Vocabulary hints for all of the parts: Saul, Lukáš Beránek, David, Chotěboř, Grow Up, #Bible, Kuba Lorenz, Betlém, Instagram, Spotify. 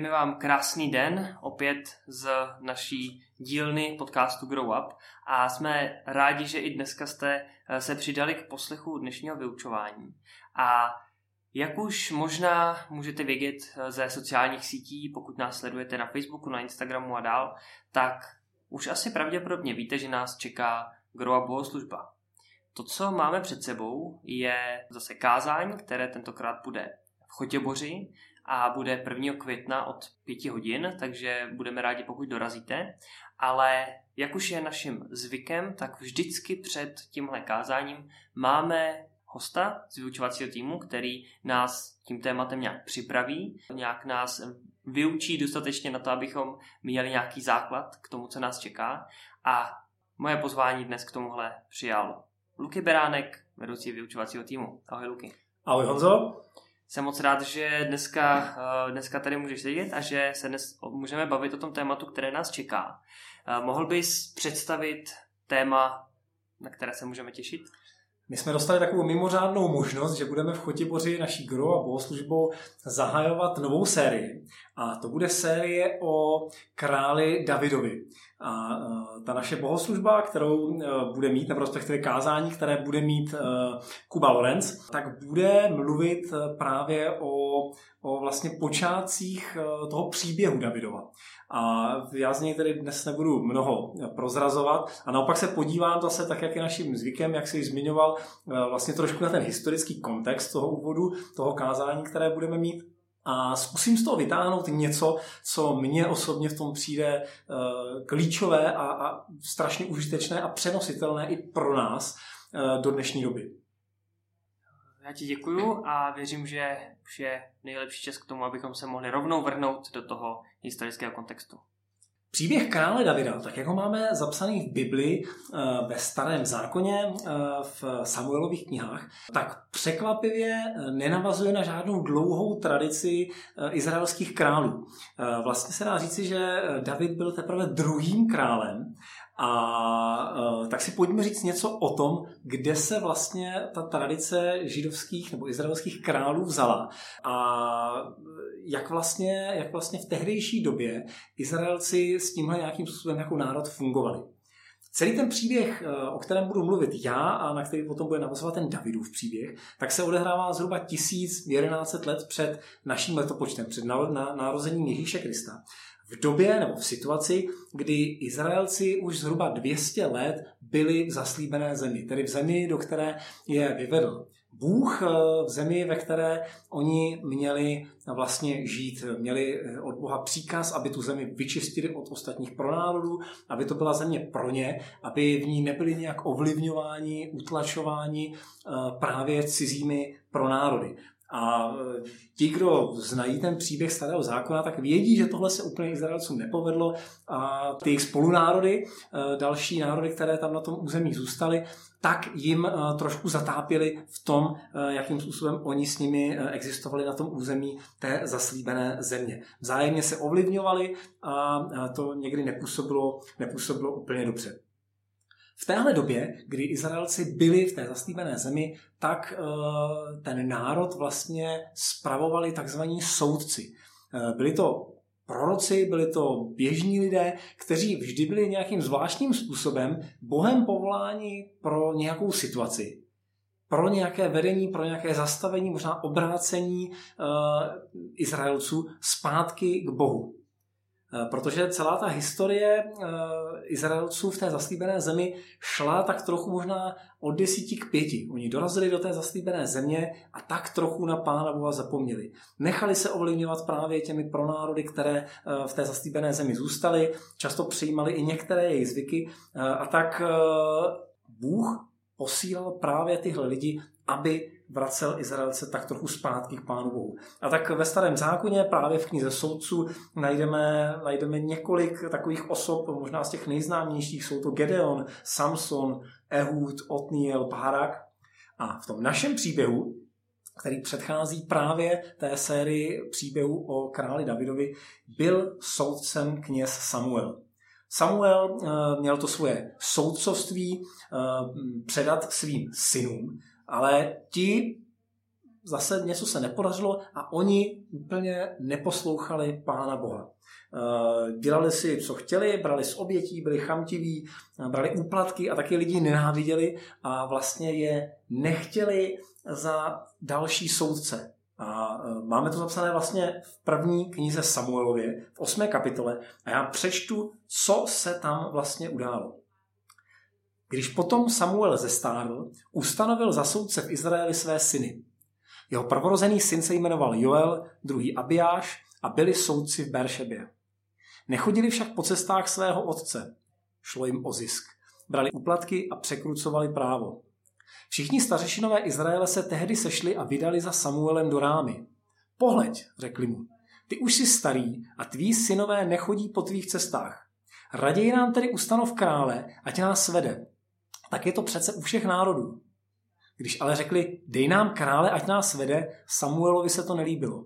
Přejeme vám krásný den opět z naší dílny podcastu Grow Up a jsme rádi, že i dneska jste se přidali k poslechu dnešního vyučování. A jak už možná můžete vědět ze sociálních sítí, pokud nás sledujete na Facebooku, na Instagramu a dál, tak už asi pravděpodobně víte, že nás čeká Grow Up bohoslužba. To, co máme před sebou, je zase kázání, které tentokrát bude v Chotěboři a bude 1. května od 5 hodin, takže budeme rádi, pokud dorazíte. Ale jak už je naším zvykem, tak vždycky před tímhle kázáním máme hosta z vyučovacího týmu, který nás tím tématem nějak připraví, nějak nás vyučí dostatečně na to, abychom měli nějaký základ k tomu, co nás čeká. A moje pozvání dnes k tomuhle přijal Lukáš Beránek, vedoucí vyučovacího týmu. Ahoj Luky. Ahoj Honzo. Jsem moc rád, že dneska tady můžeš sedět a že se dnes můžeme bavit o tom tématu, které nás čeká. Mohl bys představit téma, na které se můžeme těšit? My jsme dostali takovou mimořádnou možnost, že budeme v Chotěboři naší Grow a bohoslužbou zahajovat novou sérii. A to bude série o králi Davidovi. A ta naše bohoslužba, kterou bude mít, nebo respektive kázání, které bude mít Kuba Lorenz, tak bude mluvit právě o vlastně počátcích toho příběhu Davidova. A já z něj tedy dnes nebudu mnoho prozrazovat a naopak se podívám zase tak, jak je naším zvykem, jak se ji zmiňoval, vlastně trošku na ten historický kontext toho úvodu, toho kázání, které budeme mít. A zkusím z toho vytáhnout něco, co mně osobně v tom přijde klíčové a strašně užitečné a přenositelné i pro nás do dnešní doby. Já ti děkuju a věřím, že už je nejlepší čas k tomu, abychom se mohli rovnou vrhnout do toho historického kontextu. Příběh krále Davida, tak jak ho máme zapsaný v Bibli ve Starém zákoně v Samuelových knihách, tak překvapivě nenavazuje na žádnou dlouhou tradici izraelských králů. Vlastně se dá říci, že David byl teprve druhým králem. A tak si pojďme říct něco o tom, kde se vlastně ta tradice židovských nebo izraelských králů vzala a jak vlastně v tehdejší době Izraelci s tímhle nějakým způsobem jako národ fungovali. Celý ten příběh, o kterém budu mluvit já a na který potom bude navazovat ten Davidův příběh, tak se odehrává zhruba 1100 let před naším letopočtem, před narozením Ježíše Krista. V době nebo v situaci, kdy Izraelci už zhruba 200 let byli v zaslíbené zemi, tedy v zemi, do které je vyvedl Bůh, v zemi, ve které oni měli vlastně žít, měli od Boha příkaz, aby tu zemi vyčistili od ostatních pronárodů, aby to byla země pro ně, aby v ní nebyli nějak ovlivňováni, utlačováni právě cizími pronárody. A ti, kdo znají ten příběh Starého zákona, tak vědí, že tohle se úplně Izraelcům nepovedlo a ty jejich spolunárody, další národy, které tam na tom území zůstaly, tak jim trošku zatápěli v tom, jakým způsobem oni s nimi existovali na tom území té zaslíbené země. Vzájemně se ovlivňovali a to někdy nepůsobilo úplně dobře. V téhle době, kdy Izraelci byli v té zaslíbené zemi, tak ten národ vlastně spravovali takzvaní soudci. Byli to proroci, byli to běžní lidé, kteří vždy byli nějakým zvláštním způsobem Bohem povoláni pro nějakou situaci, pro nějaké vedení, pro nějaké zastavení, možná obrácení Izraelců zpátky k Bohu. Protože celá ta historie Izraelců v té zaslíbené zemi šla tak trochu možná od 10 k 5. Oni dorazili do té zaslíbené země a tak trochu na Pána Boha zapomněli. Nechali se ovlivňovat právě těmi pronárody, které v té zaslíbené zemi zůstaly, často přijímali i některé jejich zvyky a tak Bůh posílal právě tyhle lidi, aby vracel Izraelce tak trochu zpátky k Pánu Bohu. A tak ve Starém zákoně, právě v knize soudců, najdeme několik takových osob, možná z těch nejznámějších, jsou to Gedeon, Samson, Ehud, Otniel, Barak. A v tom našem příběhu, který předchází právě té sérii příběhů o králi Davidovi, byl soudcem kněz Samuel. Samuel měl to svoje soudcovství předat svým synům, ale ti zase něco se nepodařilo a oni úplně neposlouchali Pána Boha. Dělali si, co chtěli, brali z obětí, byli chamtiví, brali úplatky a taky lidi nenáviděli a vlastně je nechtěli za další soudce. A máme to zapsané vlastně v první knize Samuelově, v 8. kapitole a já přečtu, co se tam vlastně událo. Když potom Samuel zestárl, ustanovil za soudce v Izraeli své syny. Jeho prvorozený syn se jmenoval Joel, druhý Abiáš a byli soudci v Beršebě. Nechodili však po cestách svého otce. Šlo jim o zisk. Brali úplatky a překrucovali právo. Všichni stařešinové Izraele se tehdy sešli a vydali za Samuelem do Rámy. Pohleď, řekli mu, ty už jsi starý a tví synové nechodí po tvých cestách. Raději nám tedy ustanov krále, ať nás vede. Tak je to přece u všech národů. Když ale řekli, dej nám krále, ať nás vede, Samuelovi se to nelíbilo.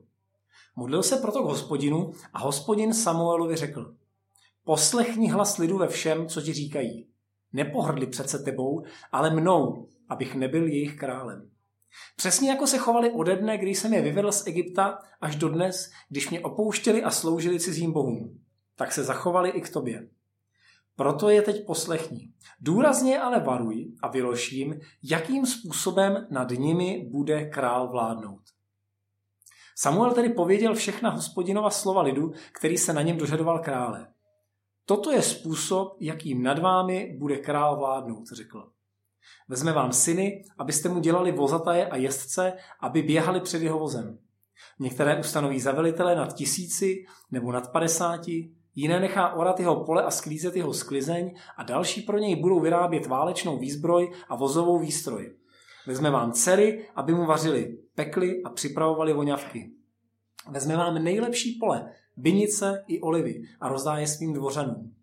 Modlil se proto k Hospodinu a Hospodin Samuelovi řekl, poslechni hlas lidu ve všem, co ti říkají. Nepohrdli přece tebou, ale mnou, abych nebyl jejich králem. Přesně jako se chovali ode dne, kdy jsem je vyvedl z Egypta, až do dnes, když mě opouštěli a sloužili cizím bohům. Tak se zachovali i k tobě. Proto je teď poslechni. Důrazně ale varuj a vylož jim, jakým způsobem nad nimi bude král vládnout. Samuel tedy pověděl všechna Hospodinova slova lidu, který se na něm dožadoval krále. Toto je způsob, jakým nad vámi bude král vládnout, řekl. Vezme vám syny, abyste mu dělali vozataje a jezdce, aby běhali před jeho vozem. Některé ustanoví za velitele nad 1000 nebo nad 50, jiné nechá orat jeho pole a sklízet jeho sklizeň a další pro něj budou vyrábět válečnou výzbroj a vozovou výstroj. Vezme vám dcery, aby mu vařili, pekli a připravovali voňavky. Vezme vám nejlepší pole, vinice i olivy a rozdá je svým dvořanům.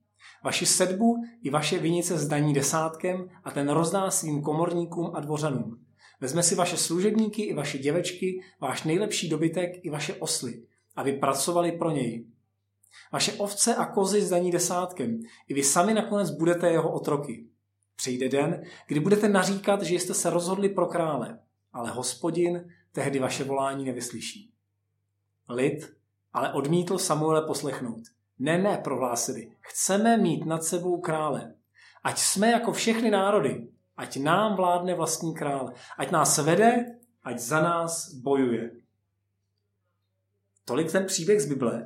Vaši sedbu i vaše vinice zdaní 10 a ten rozdá svým komorníkům a dvořanům. Vezme si vaše služebníky i vaše děvečky, váš nejlepší dobytek i vaše osly, aby pracovali pro něj. Vaše ovce a kozy zdaní 10, i vy sami nakonec budete jeho otroky. Přijde den, kdy budete naříkat, že jste se rozhodli pro krále, ale Hospodin tehdy vaše volání nevyslyší. Lid ale odmítl Samuele poslechnout. Ne, prohlásili, chceme mít nad sebou krále. Ať jsme jako všechny národy, ať nám vládne vlastní král, ať nás vede, ať za nás bojuje. Tolik ten příběh z Bible,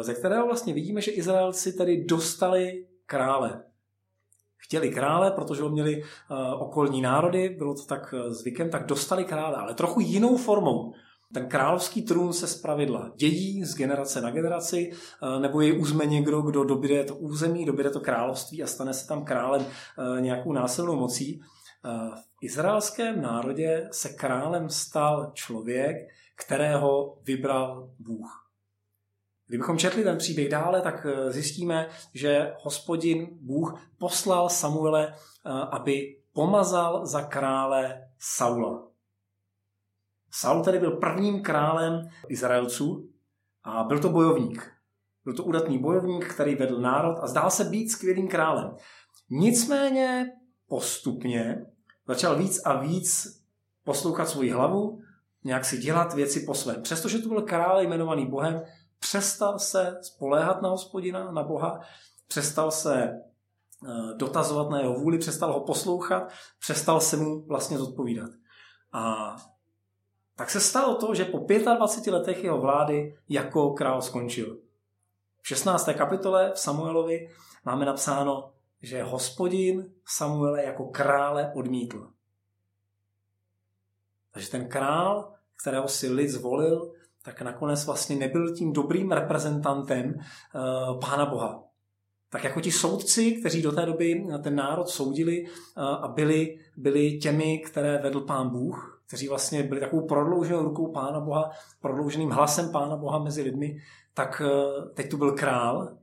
ze kterého vlastně vidíme, že Izraelci tady dostali krále. Chtěli krále, protože ho měli okolní národy, bylo to tak zvykem, tak dostali krále, ale trochu jinou formou. Ten královský trůn se zpravidla dědí z generace na generaci, nebo jej uzme někdo, kdo dobyde to území, dobyde to království a stane se tam králem nějakou násilnou mocí. V izraelském národě se králem stal člověk, kterého vybral Bůh. Kdybychom četli ten příběh dále, tak zjistíme, že Hospodin Bůh poslal Samuele, aby pomazal za krále Saula. Saul tedy byl prvním králem Izraelců a byl to bojovník. Byl to udatný bojovník, který vedl národ a zdál se být skvělým králem. Nicméně postupně začal víc a víc poslouchat svoji hlavu, nějak si dělat věci po svém. Přestože to byl král jmenovaný Bohem, přestal se spoléhat na Hospodina, na Boha, přestal se dotazovat na jeho vůli, přestal ho poslouchat, přestal se mu vlastně zodpovídat. A tak se stalo to, že po 25 letech jeho vlády jako král skončil. V 16. kapitole v Samuelovi máme napsáno, že Hospodin Samuele jako krále odmítl. Takže ten král, kterého si lid zvolil, tak nakonec vlastně nebyl tím dobrým reprezentantem Pána Boha. Tak jako ti soudci, kteří do té doby ten národ soudili a byli těmi, které vedl Pán Bůh, kteří vlastně byli takovou prodlouženou rukou Pána Boha, prodlouženým hlasem Pána Boha mezi lidmi, tak teď tu byl král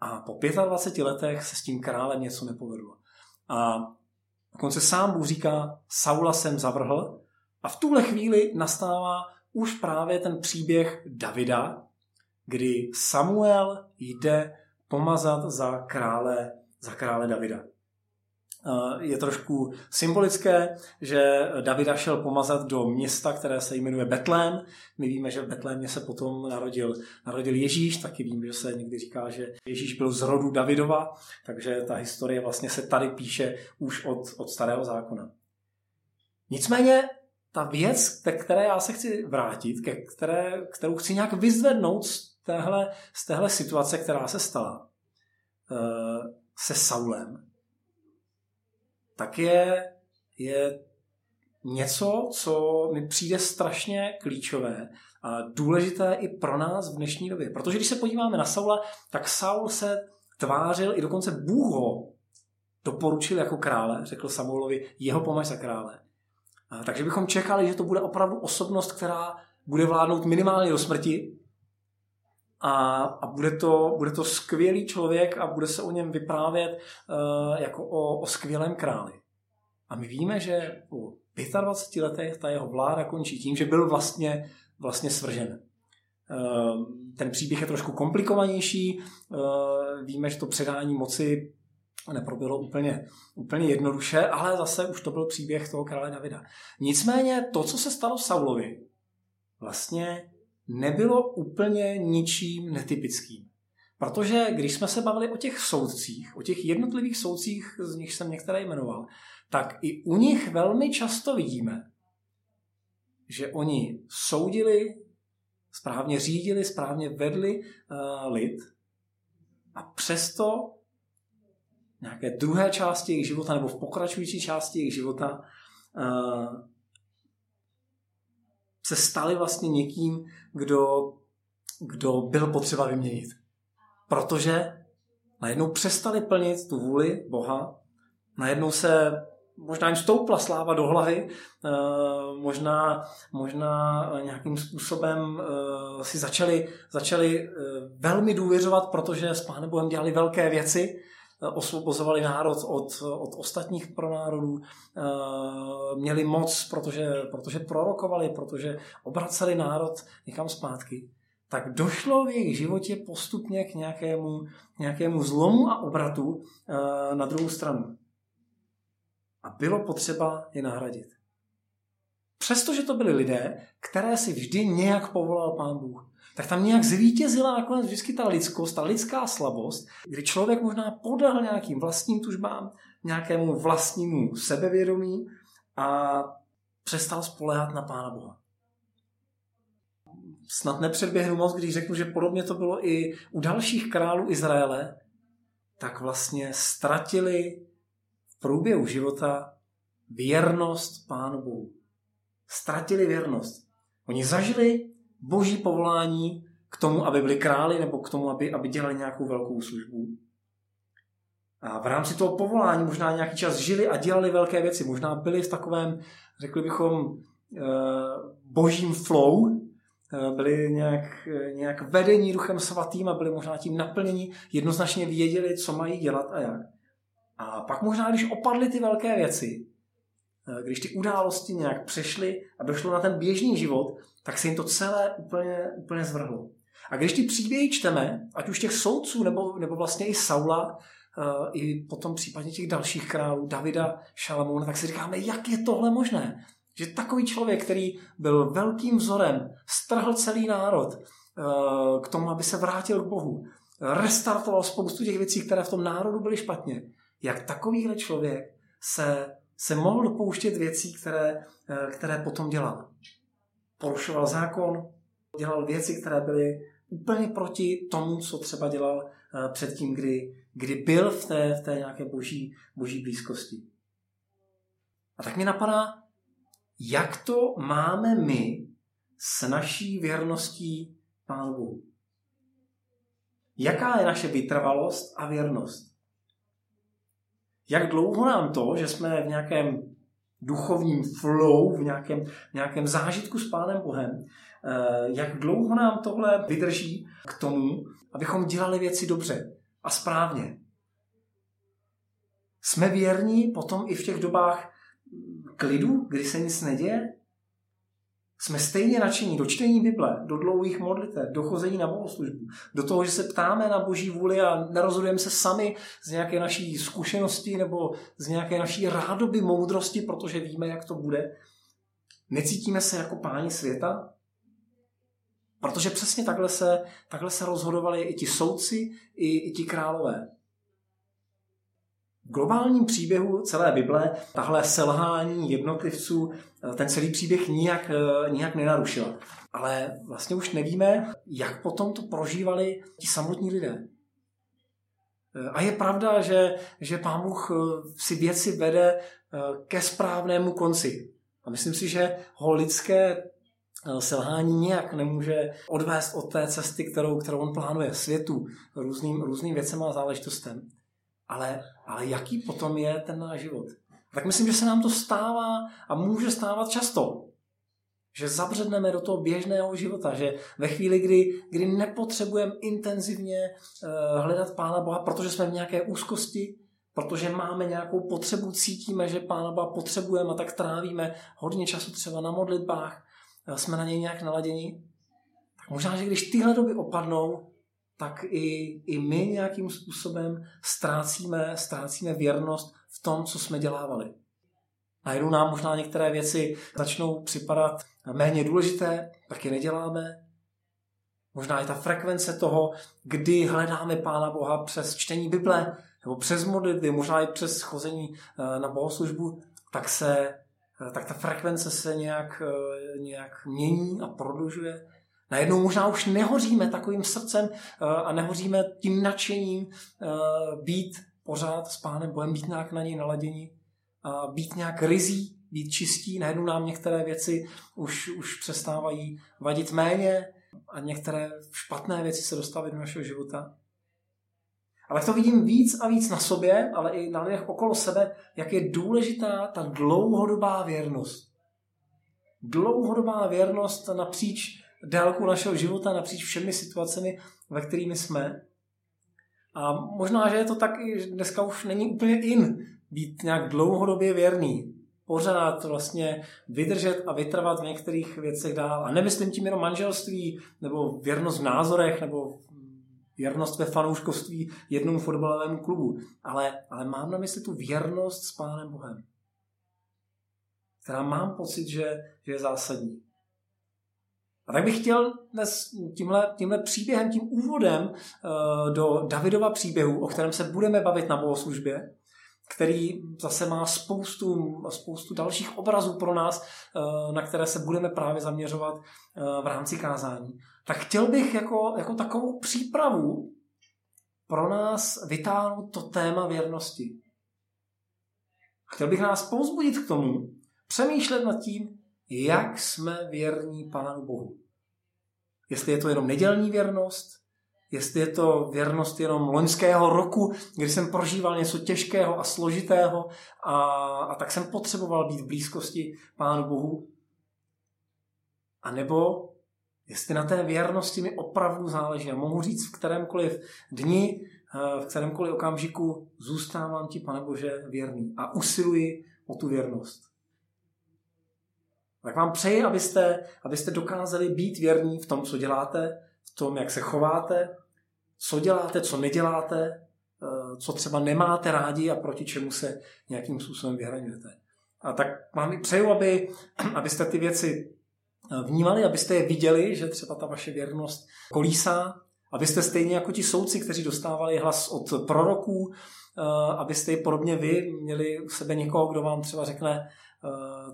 a po 25 letech se s tím králem něco nepovedlo. A dokonce sám Bůh říká, Saula jsem zavrhl a v tuhle chvíli nastává už právě ten příběh Davida, kdy Samuel jde pomazat za krále Davida. je trošku symbolické, že Davida šel pomazat do města, které se jmenuje Betlém. My víme, že v Betlémě se potom narodil Ježíš, taky víme, že se někdy říká, že Ježíš byl z rodu Davidova, takže ta historie vlastně se tady píše už od Starého zákona. Nicméně ta věc, ke které já se chci vrátit, kterou chci nějak vyzvednout z téhle situace, která se stala se Saulem, tak je něco, co mi přijde strašně klíčové a důležité i pro nás v dnešní době. Protože když se podíváme na Saula, tak Saul se tvářil, i dokonce Bůh ho doporučil jako krále, řekl Samuelovi, jeho pomaž za krále. A takže bychom čekali, že to bude opravdu osobnost, která bude vládnout minimálně do smrti a bude to skvělý člověk a bude se o něm vyprávět jako o skvělém králi. A my víme, že po 25 letech ta jeho vláda končí tím, že byl vlastně svržen. Ten příběh je trošku komplikovanější. Víme, že to předání moci neproběhlo úplně jednoduše, ale zase už to byl příběh toho krále Davida. Nicméně to, co se stalo Saulovi, vlastně nebylo úplně ničím netypickým. Protože když jsme se bavili o těch soudcích, o těch jednotlivých soudcích, z nich jsem některé jmenoval, tak i u nich velmi často vidíme, že oni soudili, správně řídili, správně vedli lid a přesto nějaké druhé části jejich života nebo v pokračující části jejich života se stali vlastně někým, kdo byl potřeba vyměnit. Protože najednou přestali plnit tu vůli Boha, najednou se možná jim stoupla sláva do hlavy, možná nějakým způsobem si začali velmi důvěřovat, protože s Pánem Bohem dělali velké věci, osvobozovali národ od ostatních pronárodů, měli moc, protože prorokovali, protože obraceli národ někam zpátky, tak došlo v jejich životě postupně k nějakému zlomu a obratu na druhou stranu. A bylo potřeba je nahradit. Přestože to byli lidé, které si vždy nějak povolal Pán Bůh, tak tam nějak zvítězila nakonec vždycky ta lidskost, ta lidská slabost, kdy člověk možná podal nějakým vlastním tužbám, nějakému vlastnímu sebevědomí a přestal spoléhat na Pána Boha. Snad nepředběhnu moc, když řeknu, že podobně to bylo i u dalších králů Izraele, tak vlastně ztratili v průběhu života věrnost Pánu Bohu. Ztratili věrnost. Oni zažili Boží povolání k tomu, aby byli králi nebo k tomu, aby dělali nějakou velkou službu. A v rámci toho povolání možná nějaký čas žili a dělali velké věci. Možná byli v takovém, řekli bychom, božím flow, byli nějak vedení Duchem Svatým a byli možná tím naplněni, jednoznačně věděli, co mají dělat a jak. A pak možná, když opadly ty velké věci, když ty události nějak přešly a došlo na ten běžný život, tak se jim to celé úplně zvrhlo. A když ty příběhy čteme, ať už těch soudců, nebo vlastně i Saula, i potom případně těch dalších králů, Davida, Šalamouna, tak si říkáme, jak je tohle možné? Že takový člověk, který byl velkým vzorem, strhl celý národ k tomu, aby se vrátil k Bohu, restartoval spoustu těch věcí, které v tom národu byly špatně. Jak takovýhle člověk se mohl dopouštět věcí, které potom dělal. Porušoval zákon, dělal věci, které byly úplně proti tomu, co třeba dělal předtím, kdy byl v té nějaké boží blízkosti. A tak mi napadá, jak to máme my s naší věrností Pánu Bohu. Jaká je naše vytrvalost a věrnost? Jak dlouho nám to, že jsme v nějakém duchovním flow, v nějakém zážitku s Pánem Bohem, jak dlouho nám tohle vydrží k tomu, abychom dělali věci dobře a správně. Jsme věrní potom i v těch dobách klidu, kdy se nic neděje? jsme stejně nadšení do čtení Bible, do dlouhých modlitev, do chození na bohoslužbu, do toho, že se ptáme na Boží vůli a nerozhodujeme se sami z nějaké naší zkušenosti nebo z nějaké naší rádoby moudrosti, protože víme, jak to bude. Necítíme se jako páni světa, protože přesně takhle se rozhodovali i ti soudci, i ti králové. V globálním příběhu celé Bible tahle selhání jednotlivců ten celý příběh nijak nenarušila. Ale vlastně už nevíme, jak potom to prožívali ti samotní lidé. A je pravda, že Pán Bůh si věci vede ke správnému konci. A myslím si, že ho lidské selhání nijak nemůže odvést od té cesty, kterou on plánuje světu, různým věcem a záležitostem. Ale jaký potom je ten náš život? Tak myslím, že se nám to stává a může stávat často. Že zabředneme do toho běžného života, že ve chvíli, kdy nepotřebujeme intenzivně hledat Pána Boha, protože jsme v nějaké úzkosti, protože máme nějakou potřebu, cítíme, že Pána Boha potřebujeme a tak trávíme hodně času třeba na modlitbách, jsme na něj nějak naladěni. Tak možná, že když tyhle doby opadnou, tak i my nějakým způsobem ztrácíme věrnost v tom, co jsme dělávali. Najednou nám možná některé věci začnou připadat méně důležité, tak je neděláme. Možná i ta frekvence toho, kdy hledáme Pána Boha přes čtení Bible nebo přes modlitby, možná i přes chození na bohoslužbu, tak ta frekvence se nějak mění a prodlužuje. Najednou možná už nehoříme takovým srdcem a nehoříme tím nadšením být pořád s Pánem Bohem, být nějak na něj naladěni, být nějak ryzí, být čistí. Najednou nám některé věci už přestávají vadit méně a některé špatné věci se dostávají do našeho života. Ale to vidím víc a víc na sobě, ale i na lidech okolo sebe, jak je důležitá ta dlouhodobá věrnost. Dlouhodobá věrnost napříč délku našeho života, napříč všemi situacemi, ve kterými jsme. A možná, že je to tak i, že dneska už není úplně in být nějak dlouhodobě věrný. Pořád vlastně vydržet a vytrvat v některých věcech dál. A nemyslím tím jenom manželství, nebo věrnost v názorech, nebo věrnost ve fanouškovství jednomu fotbalovému klubu. Ale mám na mysli tu věrnost s Pánem Bohem, která mám pocit, že je zásadní. A tak bych chtěl dnes tímhle příběhem, tím úvodem do Davidova příběhu, o kterém se budeme bavit na bohoslužbě, který zase má spoustu dalších obrazů pro nás, na které se budeme právě zaměřovat v rámci kázání. Tak chtěl bych jako takovou přípravu pro nás vytáhnout to téma věrnosti. Chtěl bych nás povzbudit k tomu, přemýšlet nad tím, jak jsme věrní Pánu Bohu. Jestli je to jenom nedělní věrnost, jestli je to věrnost jenom loňského roku, kdy jsem prožíval něco těžkého a složitého a tak jsem potřeboval být v blízkosti Pánu Bohu. A nebo jestli na té věrnosti mi opravdu záleží. A mohu říct, v kterémkoliv dni, v kterémkoliv okamžiku zůstávám ti, Pane Bože, věrný a usiluji o tu věrnost. Tak vám přeji, abyste dokázali být věrní v tom, co děláte, v tom, jak se chováte, co děláte, co neděláte, co třeba nemáte rádi a proti čemu se nějakým způsobem vyhraňujete. A tak vám i přeju, abyste ty věci vnímali, abyste je viděli, že třeba ta vaše věrnost kolísá, abyste stejně jako ti soudci, kteří dostávali hlas od proroků, abyste i podobně vy měli u sebe někoho, kdo vám třeba řekne,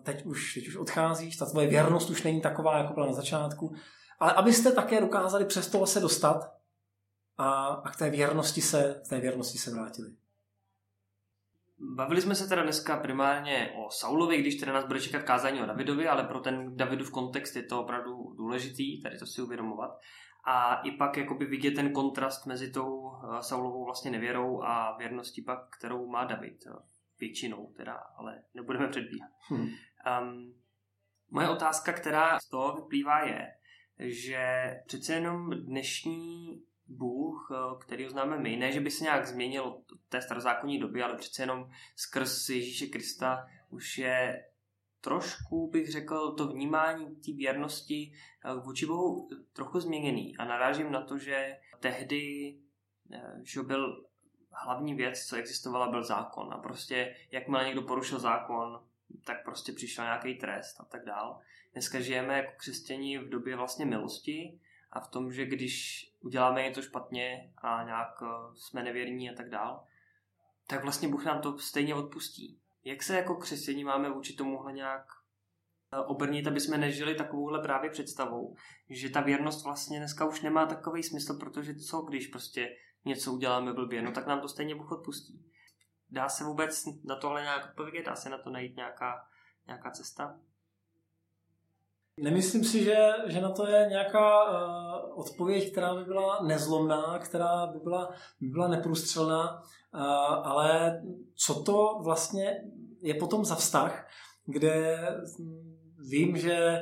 teď už odcházíš, ta tvoje věrnost už není taková, jako byla na začátku. Ale abyste také dokázali přes toho se dostat a k té věrnosti se vrátili. Bavili jsme se teda dneska primárně o Saulovi, když teda nás bude čekat kázání o Davidovi, ale pro ten Davidův kontext je to opravdu důležitý, tady to si uvědomovat. A i pak jakoby vidět ten kontrast mezi tou Saulovou vlastně nevěrou a věrností pak, kterou má David. Většinou teda, ale nebudeme předbíhat. Moje otázka, která z toho vyplývá, je, že přece jenom dnešní Bůh, který ho známe my, ne, že by se nějak změnil od té starozákonní doby, ale přece jenom skrz Ježíše Krista už je trošku bych řekl to vnímání té věrnosti vůči Bohu trochu změněný a narážím na to, že tehdy že byl hlavní věc, co existovala, byl zákon a prostě jakmile někdo porušil zákon, tak prostě přišel nějaký trest a tak dál. Dneska žijeme jako křesťani v době vlastně milosti a v tom, že když uděláme něco špatně a nějak jsme nevěrní a tak dál, tak vlastně Bůh nám to stejně odpustí. Jak se jako křesťani máme vůči tomuhle nějak obrnit, aby jsme nežili takovouhle právě představou, že ta věrnost vlastně dneska už nemá takový smysl, protože co, když prostě něco uděláme blbě, no tak nám to stejně Bůh odpustí. Dá se vůbec na tohle nějak odpovědět? Dá se na to najít nějaká cesta? Nemyslím si, že na to je nějaká odpověď, která by byla nezlomná, která by byla neprůstřelná, ale co to vlastně je potom za vztah, kde vím, že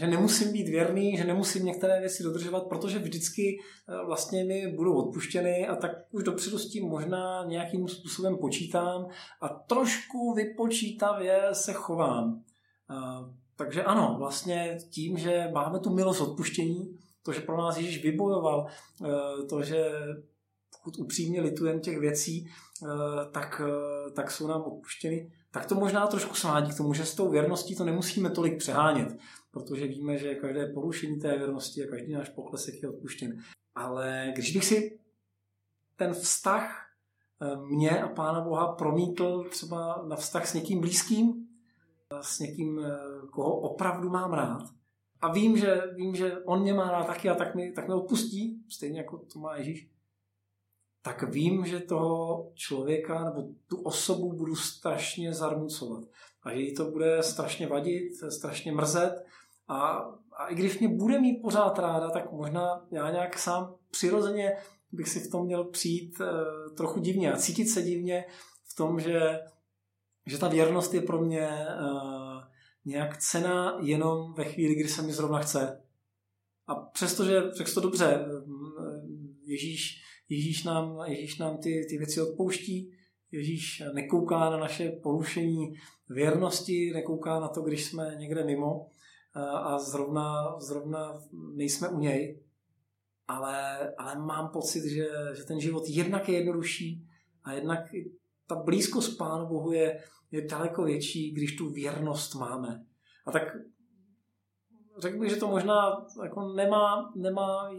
nemusím být věrný, že nemusím některé věci dodržovat, protože vždycky vlastně mi budou odpuštěny a tak už dopředu s tím možná nějakým způsobem počítám a trošku vypočítavě se chovám. Takže ano, vlastně tím, že máme tu milost odpuštění, to, že pro nás Ježíš vybojoval, to, že pokud upřímně litujeme těch věcí, tak jsou nám odpuštěny, tak to možná trošku svádí k tomu, že s tou věrností to nemusíme tolik přehánět, protože víme, že každé porušení té věrnosti a každý náš poklesek je odpuštěn. Ale když bych si ten vztah mě a Pána Boha promítl třeba na vztah s někým blízkým, s někým, koho opravdu mám rád. A vím, že on mě má rád taky a tak mi odpustí, stejně jako to má Ježíš. Tak vím, že toho člověka nebo tu osobu budu strašně zarmucovat. A že jí to bude strašně vadit, strašně mrzet. A i když mě bude mít pořád ráda, tak možná já nějak sám přirozeně bych si v tom měl přijít trochu divně a cítit se divně v tom, že ta věrnost je pro mě nějak cenná jenom ve chvíli, kdy se mi zrovna chce. A přestože, řekl to dobře, Ježíš nám ty věci odpouští, Ježíš nekouká na naše porušení věrnosti, nekouká na to, když jsme někde mimo a zrovna nejsme u něj. Ale mám pocit, že ten život jednak je jednodušší a jednak ta blízkost Pánu Bohu je daleko větší, když tu věrnost máme. A tak řekl bych, že to možná jako nemá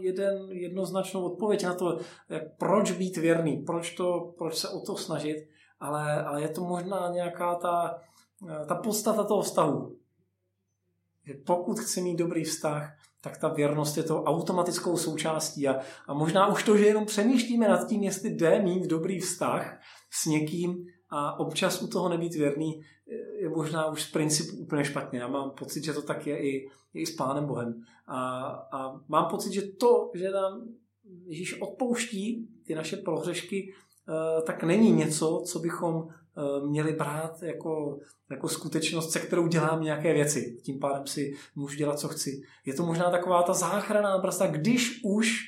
jednoznačnou odpověď na to, proč být věrný, proč se o to snažit, ale je to možná nějaká ta podstata toho vztahu. Že pokud chci mít dobrý vztah, tak ta věrnost je to automatickou součástí a možná už to, že jenom přemýšlíme nad tím, jestli jde mít dobrý vztah s někým a občas u toho nebýt věrný, je možná už z principu úplně špatně. Já mám pocit, že to tak je i s Pánem Bohem. A mám pocit, že to, že nám Ježíš odpouští ty naše prohřešky, tak není něco, co bychom měli brát jako skutečnost, se kterou dělám nějaké věci. Tím pádem si můžu dělat, co chci. Je to možná taková ta záchranná brzda, když už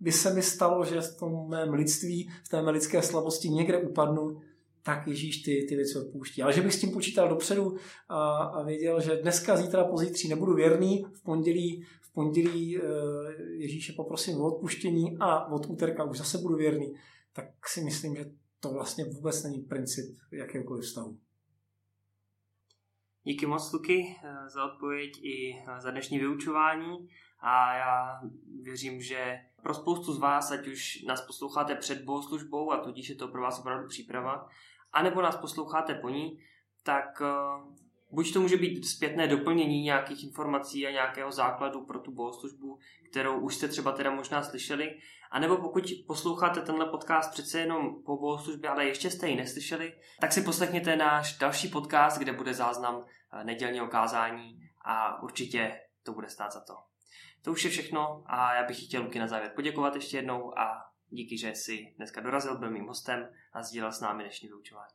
by se mi stalo, že v tom mém lidství, v té mé lidské slabosti někde upadnu, tak Ježíš ty věci odpouští. Ale že bych s tím počítal dopředu a věděl, že dneska, zítra, pozítří nebudu věrný, v pondělí Ježíše poprosím o odpuštění a od úterka už zase budu věrný, tak si myslím, že to vlastně vůbec není princip jakéhokoliv vztahu. Díky moc, Luky, za odpověď i za dnešní vyučování a já věřím, že pro spoustu z vás, ať už nás posloucháte před bohoslužbou a tudíž je to pro vás opravdu příprava, anebo nás posloucháte po ní, tak buď to může být zpětné doplnění nějakých informací a nějakého základu pro tu bohoslužbu, kterou už jste třeba teda možná slyšeli, anebo pokud posloucháte tenhle podcast přece jenom po bohoslužbě, ale ještě jste ji neslyšeli, tak si poslechněte náš další podcast, kde bude záznam nedělního kázání a určitě to bude stát za to. To už je všechno a já bych chtěl Luky na závěr poděkovat ještě jednou a díky, že jsi dneska dorazil, byl mým hostem a sdílel s námi dnešní vyučování.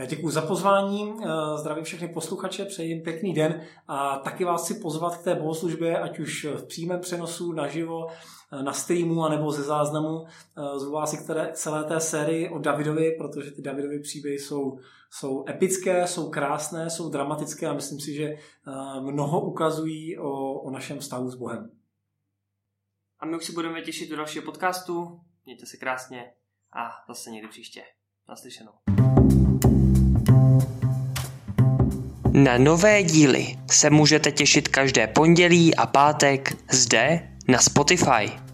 Já děkuji za pozvání, zdravím všechny posluchače, přeji pěkný den a taky vás chci pozvat k té bohoslužbě, ať už v přímém přenosu, naživo, na streamu, anebo ze záznamu. Zvu vás i k celé té sérii o Davidovi, protože ty Davidovy příběhy jsou epické, jsou krásné, jsou dramatické a myslím si, že mnoho ukazují o našem vztahu s Bohem. A my už si budeme těšit do dalšího podcastu. Mějte se krásně a zase někdy příště. Naslyšenou. Na nové díly se můžete těšit každé pondělí a pátek zde na Spotify.